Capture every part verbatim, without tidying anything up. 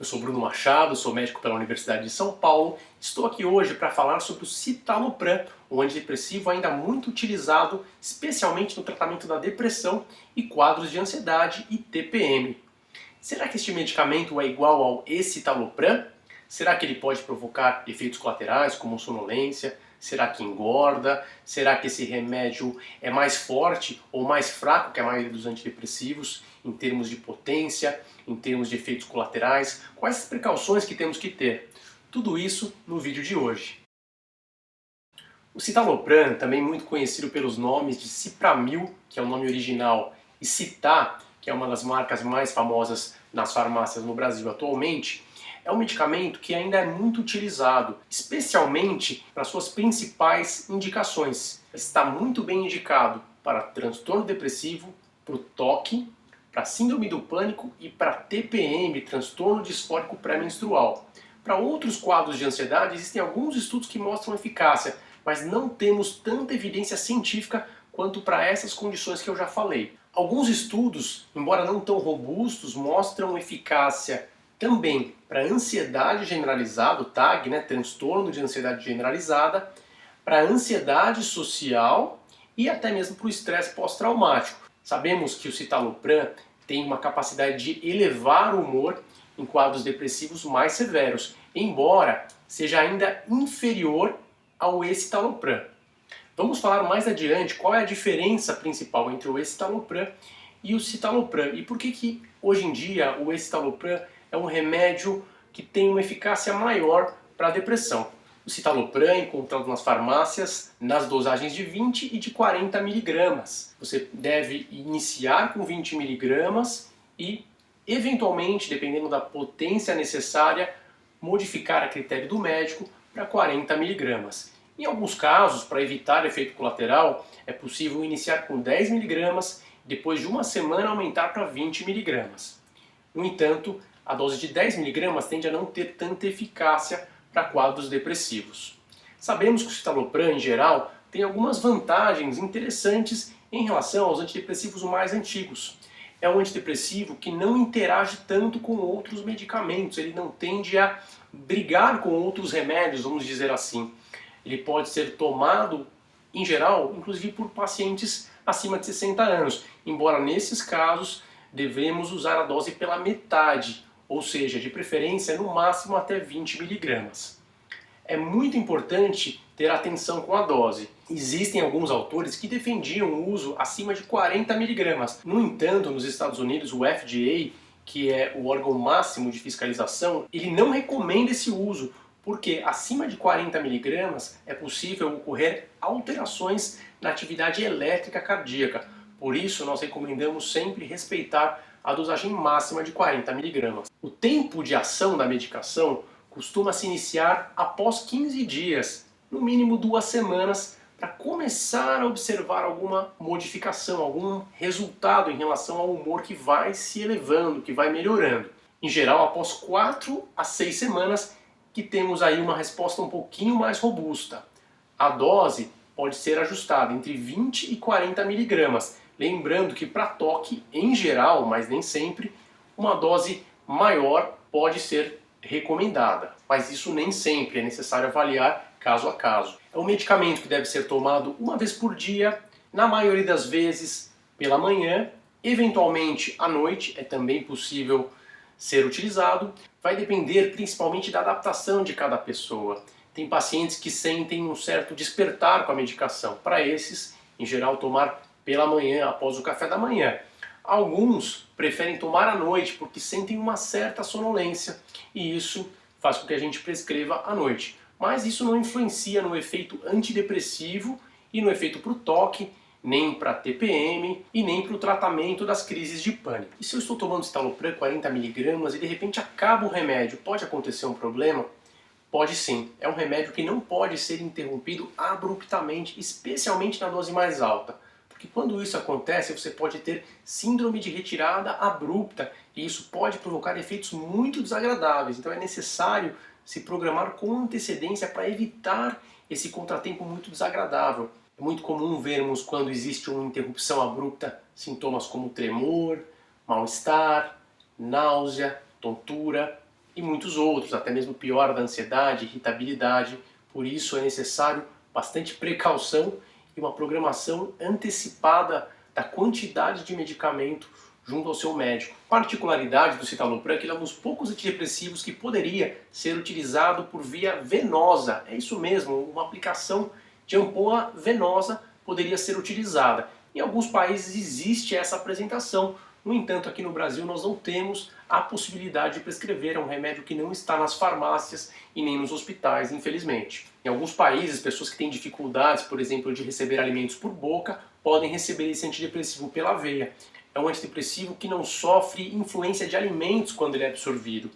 Eu sou Bruno Machado, sou médico pela Universidade de São Paulo. Estou aqui hoje para falar sobre o Citalopram, um antidepressivo ainda muito utilizado, especialmente no tratamento da depressão e quadros de ansiedade e T P M. Será que este medicamento é igual ao S-citalopram? Será que ele pode provocar efeitos colaterais como sonolência? Será que engorda? Será que esse remédio é mais forte ou mais fraco que a maioria dos antidepressivos em termos de potência, em termos de efeitos colaterais? Quais as precauções que temos que ter? Tudo isso no vídeo de hoje. O citalopram, também muito conhecido pelos nomes de Cipramil, que é o nome original, e Cital, que é uma das marcas mais famosas nas farmácias no Brasil atualmente, é um medicamento que ainda é muito utilizado, especialmente para suas principais indicações. Está muito bem indicado para transtorno depressivo, para o T O C, para síndrome do pânico e para T P M, transtorno disfórico pré-menstrual. Para outros quadros de ansiedade, existem alguns estudos que mostram eficácia, mas não temos tanta evidência científica quanto para essas condições que eu já falei. Alguns estudos, embora não tão robustos, mostram eficácia também para ansiedade generalizada, o T A G, né, transtorno de ansiedade generalizada, para ansiedade social e até mesmo para o estresse pós-traumático. Sabemos que o citalopram tem uma capacidade de elevar o humor em quadros depressivos mais severos, embora seja ainda inferior ao escitalopram. Vamos falar mais adiante qual é a diferença principal entre o escitalopram e o citalopram e por que que hoje em dia o escitalopram é um remédio que tem uma eficácia maior para a depressão. O citalopram é encontrado nas farmácias nas dosagens de vinte e de quarenta miligramas. Você deve iniciar com vinte miligramas e, eventualmente, dependendo da potência necessária, modificar a critério do médico para quarenta miligramas. Em alguns casos, para evitar efeito colateral, é possível iniciar com dez miligramas e depois de uma semana aumentar para vinte miligramas. No entanto, a dose de dez miligramas tende a não ter tanta eficácia para quadros depressivos. Sabemos que o citalopram, em geral, tem algumas vantagens interessantes em relação aos antidepressivos mais antigos. É um antidepressivo que não interage tanto com outros medicamentos, ele não tende a brigar com outros remédios, vamos dizer assim. Ele pode ser tomado, em geral, inclusive por pacientes acima de sessenta anos, embora nesses casos devemos usar a dose pela metade, ou seja, de preferência no máximo até vinte miligramas. É muito importante ter atenção com a dose. Existem alguns autores que defendiam o uso acima de quarenta miligramas. No entanto, nos Estados Unidos, o F D A, que é o órgão máximo de fiscalização, ele não recomenda esse uso, porque acima de quarenta miligramas é possível ocorrer alterações na atividade elétrica cardíaca. Por isso, nós recomendamos sempre respeitar a dosagem máxima de quarenta miligramas. O tempo de ação da medicação costuma se iniciar após quinze dias, no mínimo duas semanas, para começar a observar alguma modificação, algum resultado em relação ao humor que vai se elevando, que vai melhorando. Em geral, após quatro a seis semanas, que temos aí uma resposta um pouquinho mais robusta. A dose pode ser ajustada entre vinte e quarenta miligramas, lembrando que para T O C, em geral, mas nem sempre, uma dose maior pode ser recomendada. Mas isso nem sempre, é necessário avaliar caso a caso. É um medicamento que deve ser tomado uma vez por dia, na maioria das vezes pela manhã, eventualmente à noite, é também possível ser utilizado. Vai depender principalmente da adaptação de cada pessoa. Tem pacientes que sentem um certo despertar com a medicação. Para esses, em geral, tomar pela manhã, após o café da manhã. Alguns preferem tomar à noite porque sentem uma certa sonolência e isso faz com que a gente prescreva à noite. Mas isso não influencia no efeito antidepressivo e no efeito para o T O C, nem para T P M e nem para o tratamento das crises de pânico. E se eu estou tomando citalopram quarenta miligramas e de repente acaba o remédio, pode acontecer um problema? Pode sim. É um remédio que não pode ser interrompido abruptamente, especialmente na dose mais alta. Porque quando isso acontece, você pode ter síndrome de retirada abrupta e isso pode provocar efeitos muito desagradáveis. Então é necessário se programar com antecedência para evitar esse contratempo muito desagradável. É muito comum vermos, quando existe uma interrupção abrupta, sintomas como tremor, mal-estar, náusea, tontura, e muitos outros, até mesmo piora da ansiedade, irritabilidade. Por isso é necessário bastante precaução e uma programação antecipada da quantidade de medicamento junto ao seu médico. Particularidade do citalopram é que ele é um dos poucos antidepressivos que poderia ser utilizado por via venosa. É isso mesmo, uma aplicação de ampola venosa poderia ser utilizada. Em alguns países existe essa apresentação. No entanto, aqui no Brasil nós não temos a possibilidade de prescrever. É um remédio que não está nas farmácias e nem nos hospitais, infelizmente. Em alguns países, pessoas que têm dificuldades, por exemplo, de receber alimentos por boca, podem receber esse antidepressivo pela veia. É um antidepressivo que não sofre influência de alimentos quando ele é absorvido.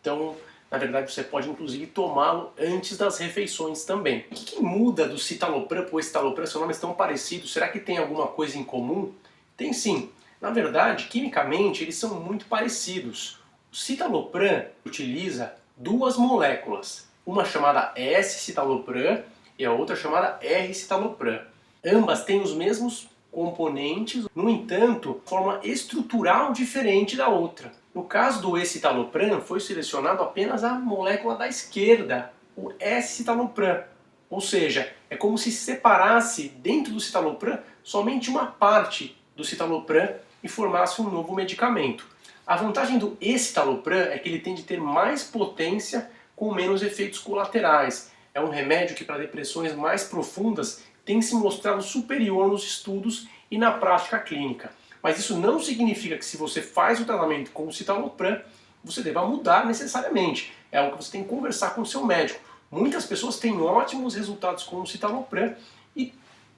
Então, na verdade, você pode inclusive tomá-lo antes das refeições também. O que muda do citalopram para o escitalopram? Seus nomes estão parecidos. Será que tem alguma coisa em comum? Tem sim. Na verdade, quimicamente, eles são muito parecidos. O citalopram utiliza duas moléculas, uma chamada S-citalopram e a outra chamada R-citalopram. Ambas têm os mesmos componentes, no entanto, forma estrutural diferente da outra. No caso do escitalopram, foi selecionado apenas a molécula da esquerda, o S-citalopram. Ou seja, é como se separasse dentro do citalopram somente uma parte do citalopram e formasse um novo medicamento. A vantagem do escitalopram é que ele tende a ter mais potência com menos efeitos colaterais. É um remédio que para depressões mais profundas tem se mostrado superior nos estudos e na prática clínica. Mas isso não significa que se você faz o tratamento com o citalopram, você deva mudar necessariamente. É algo que você tem que conversar com o seu médico. Muitas pessoas têm ótimos resultados com o citalopram e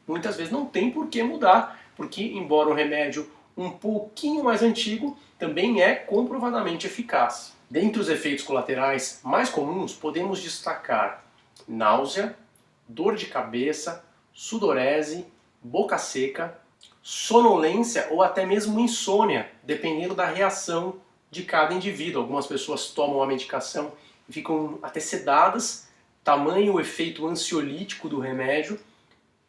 muitas vezes não tem por que mudar, porque embora um remédio um pouquinho mais antigo, também é comprovadamente eficaz. Dentre os efeitos colaterais mais comuns, podemos destacar náusea, dor de cabeça, sudorese, boca seca, sonolência ou até mesmo insônia, dependendo da reação de cada indivíduo. Algumas pessoas tomam a medicação e ficam até sedadas, tamanho o efeito ansiolítico do remédio,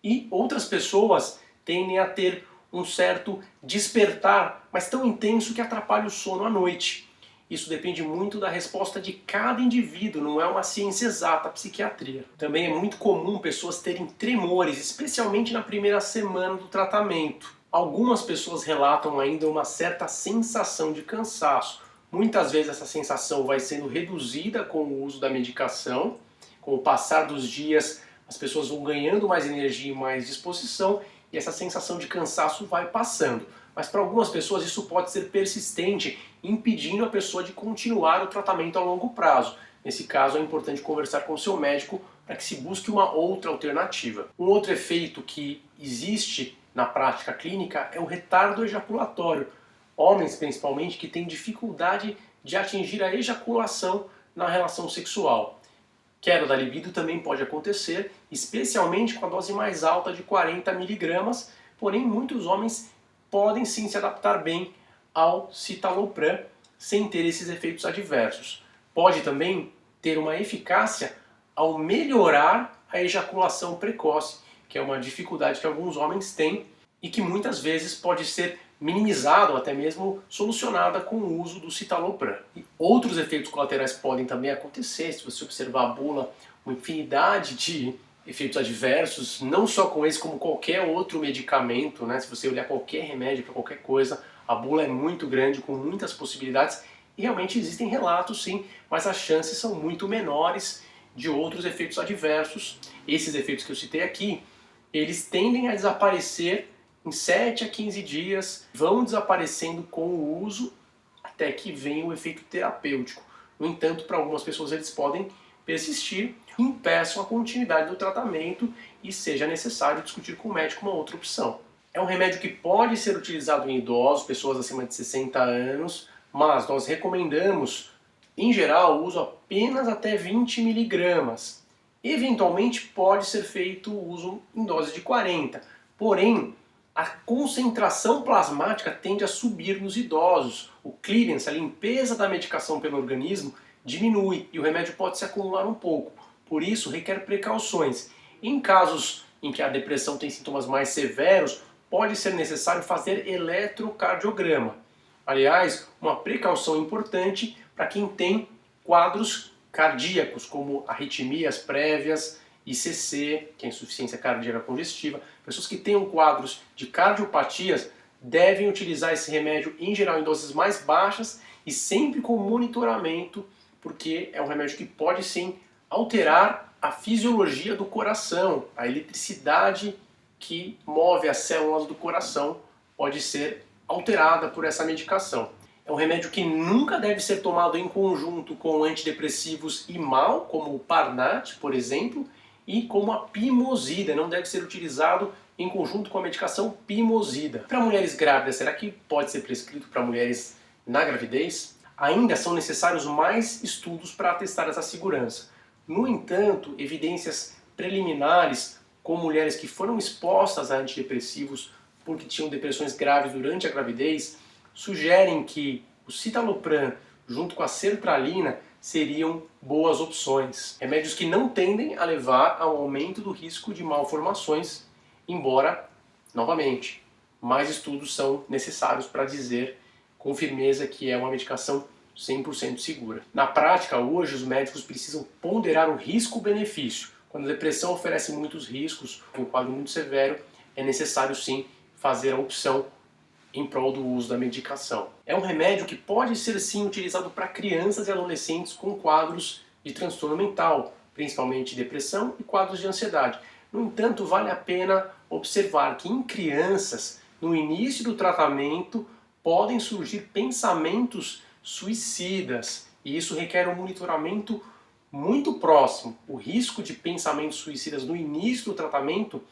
e outras pessoas tendem a ter um certo despertar, mas tão intenso que atrapalha o sono à noite. Isso depende muito da resposta de cada indivíduo, não é uma ciência exata a psiquiatria. Também é muito comum pessoas terem tremores, especialmente na primeira semana do tratamento. Algumas pessoas relatam ainda uma certa sensação de cansaço. Muitas vezes essa sensação vai sendo reduzida com o uso da medicação. Com o passar dos dias, as pessoas vão ganhando mais energia e mais disposição, e essa sensação de cansaço vai passando. Mas para algumas pessoas isso pode ser persistente, impedindo a pessoa de continuar o tratamento a longo prazo. Nesse caso é importante conversar com o seu médico para que se busque uma outra alternativa. Um outro efeito que existe na prática clínica é o retardo ejaculatório. Homens, principalmente, que têm dificuldade de atingir a ejaculação na relação sexual. Queda da libido também pode acontecer, especialmente com a dose mais alta de quarenta miligramas, porém muitos homens podem sim se adaptar bem ao citalopram sem ter esses efeitos adversos. Pode também ter uma eficácia ao melhorar a ejaculação precoce, que é uma dificuldade que alguns homens têm e que muitas vezes pode ser minimizada ou até mesmo solucionada com o uso do citalopram. E outros efeitos colaterais podem também acontecer. Se você observar a bula, uma infinidade de efeitos adversos, não só com esse, como qualquer outro medicamento, né? Se você olhar qualquer remédio para qualquer coisa, a bula é muito grande, com muitas possibilidades, e realmente existem relatos sim, mas as chances são muito menores de outros efeitos adversos. Esses efeitos que eu citei aqui, eles tendem a desaparecer em sete a quinze dias, vão desaparecendo com o uso até que venha o efeito terapêutico. No entanto, para algumas pessoas eles podem persistir, impeçam a continuidade do tratamento e seja necessário discutir com o médico uma outra opção. É um remédio que pode ser utilizado em idosos, pessoas acima de sessenta anos, mas nós recomendamos, em geral, o uso apenas até vinte miligramas. Eventualmente pode ser feito o uso em dose de quarenta, porém, a concentração plasmática tende a subir nos idosos. O clearance, a limpeza da medicação pelo organismo, diminui e o remédio pode se acumular um pouco. Por isso, requer precauções. Em casos em que a depressão tem sintomas mais severos, pode ser necessário fazer eletrocardiograma. Aliás, uma precaução importante para quem tem quadros cardíacos, como arritmias prévias, I C C, que é insuficiência cardíaca congestiva. Pessoas que tenham quadros de cardiopatias devem utilizar esse remédio, em geral, em doses mais baixas e sempre com monitoramento, porque é um remédio que pode, sim, alterar a fisiologia do coração. A eletricidade que move as células do coração pode ser alterada por essa medicação. É um remédio que nunca deve ser tomado em conjunto com antidepressivos e mal, como o Parnate, por exemplo, e como a pimozida. Não deve ser utilizado em conjunto com a medicação pimozida. Para mulheres grávidas, será que pode ser prescrito para mulheres na gravidez? Ainda são necessários mais estudos para atestar essa segurança. No entanto, evidências preliminares com mulheres que foram expostas a antidepressivos porque tinham depressões graves durante a gravidez sugerem que o citalopram junto com a sertralina seriam boas opções. Remédios que não tendem a levar ao aumento do risco de malformações, embora, novamente, mais estudos são necessários para dizer com firmeza que é uma medicação cem por cento segura. Na prática, hoje, os médicos precisam ponderar o risco-benefício. Quando a depressão oferece muitos riscos, um quadro muito severo, é necessário sim fazer a opção em prol do uso da medicação. É um remédio que pode ser sim utilizado para crianças e adolescentes com quadros de transtorno mental, principalmente depressão e quadros de ansiedade. No entanto, vale a pena observar que em crianças, no início do tratamento, podem surgir pensamentos suicidas e isso requer um monitoramento muito próximo. O risco de pensamentos suicidas no início do tratamento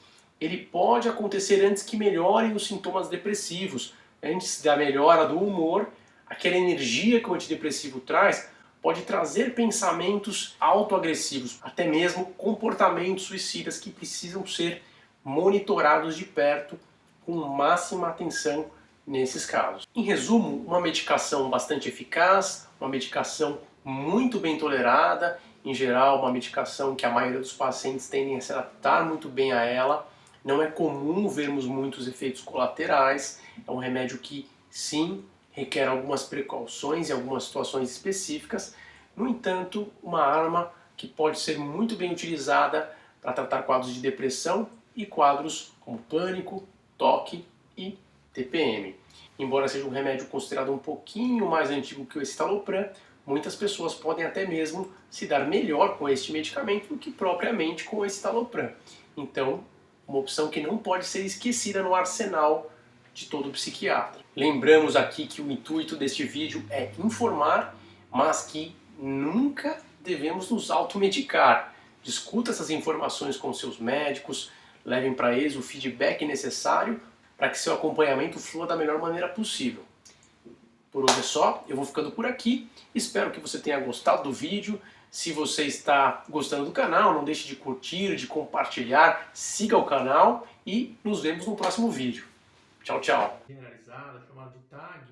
ele pode acontecer antes que melhorem os sintomas depressivos, antes da melhora do humor. Aquela energia que o antidepressivo traz pode trazer pensamentos autoagressivos, até mesmo comportamentos suicidas que precisam ser monitorados de perto com máxima atenção nesses casos. Em resumo, uma medicação bastante eficaz, uma medicação muito bem tolerada, em geral uma medicação que a maioria dos pacientes tendem a se adaptar muito bem a ela. Não é comum vermos muitos efeitos colaterais, é um remédio que, sim, requer algumas precauções e algumas situações específicas. No entanto, uma arma que pode ser muito bem utilizada para tratar quadros de depressão e quadros como pânico, T O C e T P M. Embora seja um remédio considerado um pouquinho mais antigo que o escitalopram, muitas pessoas podem até mesmo se dar melhor com este medicamento do que propriamente com o escitalopram. Então, uma opção que não pode ser esquecida no arsenal de todo psiquiatra. Lembramos aqui que o intuito deste vídeo é informar, mas que nunca devemos nos automedicar. Discuta essas informações com seus médicos, levem para eles o feedback necessário para que seu acompanhamento flua da melhor maneira possível. Por hoje é só, eu vou ficando por aqui. Espero que você tenha gostado do vídeo. Se você está gostando do canal, não deixe de curtir, de compartilhar, siga o canal e nos vemos no próximo vídeo. Tchau, tchau! Generalizada, chamada de T A G.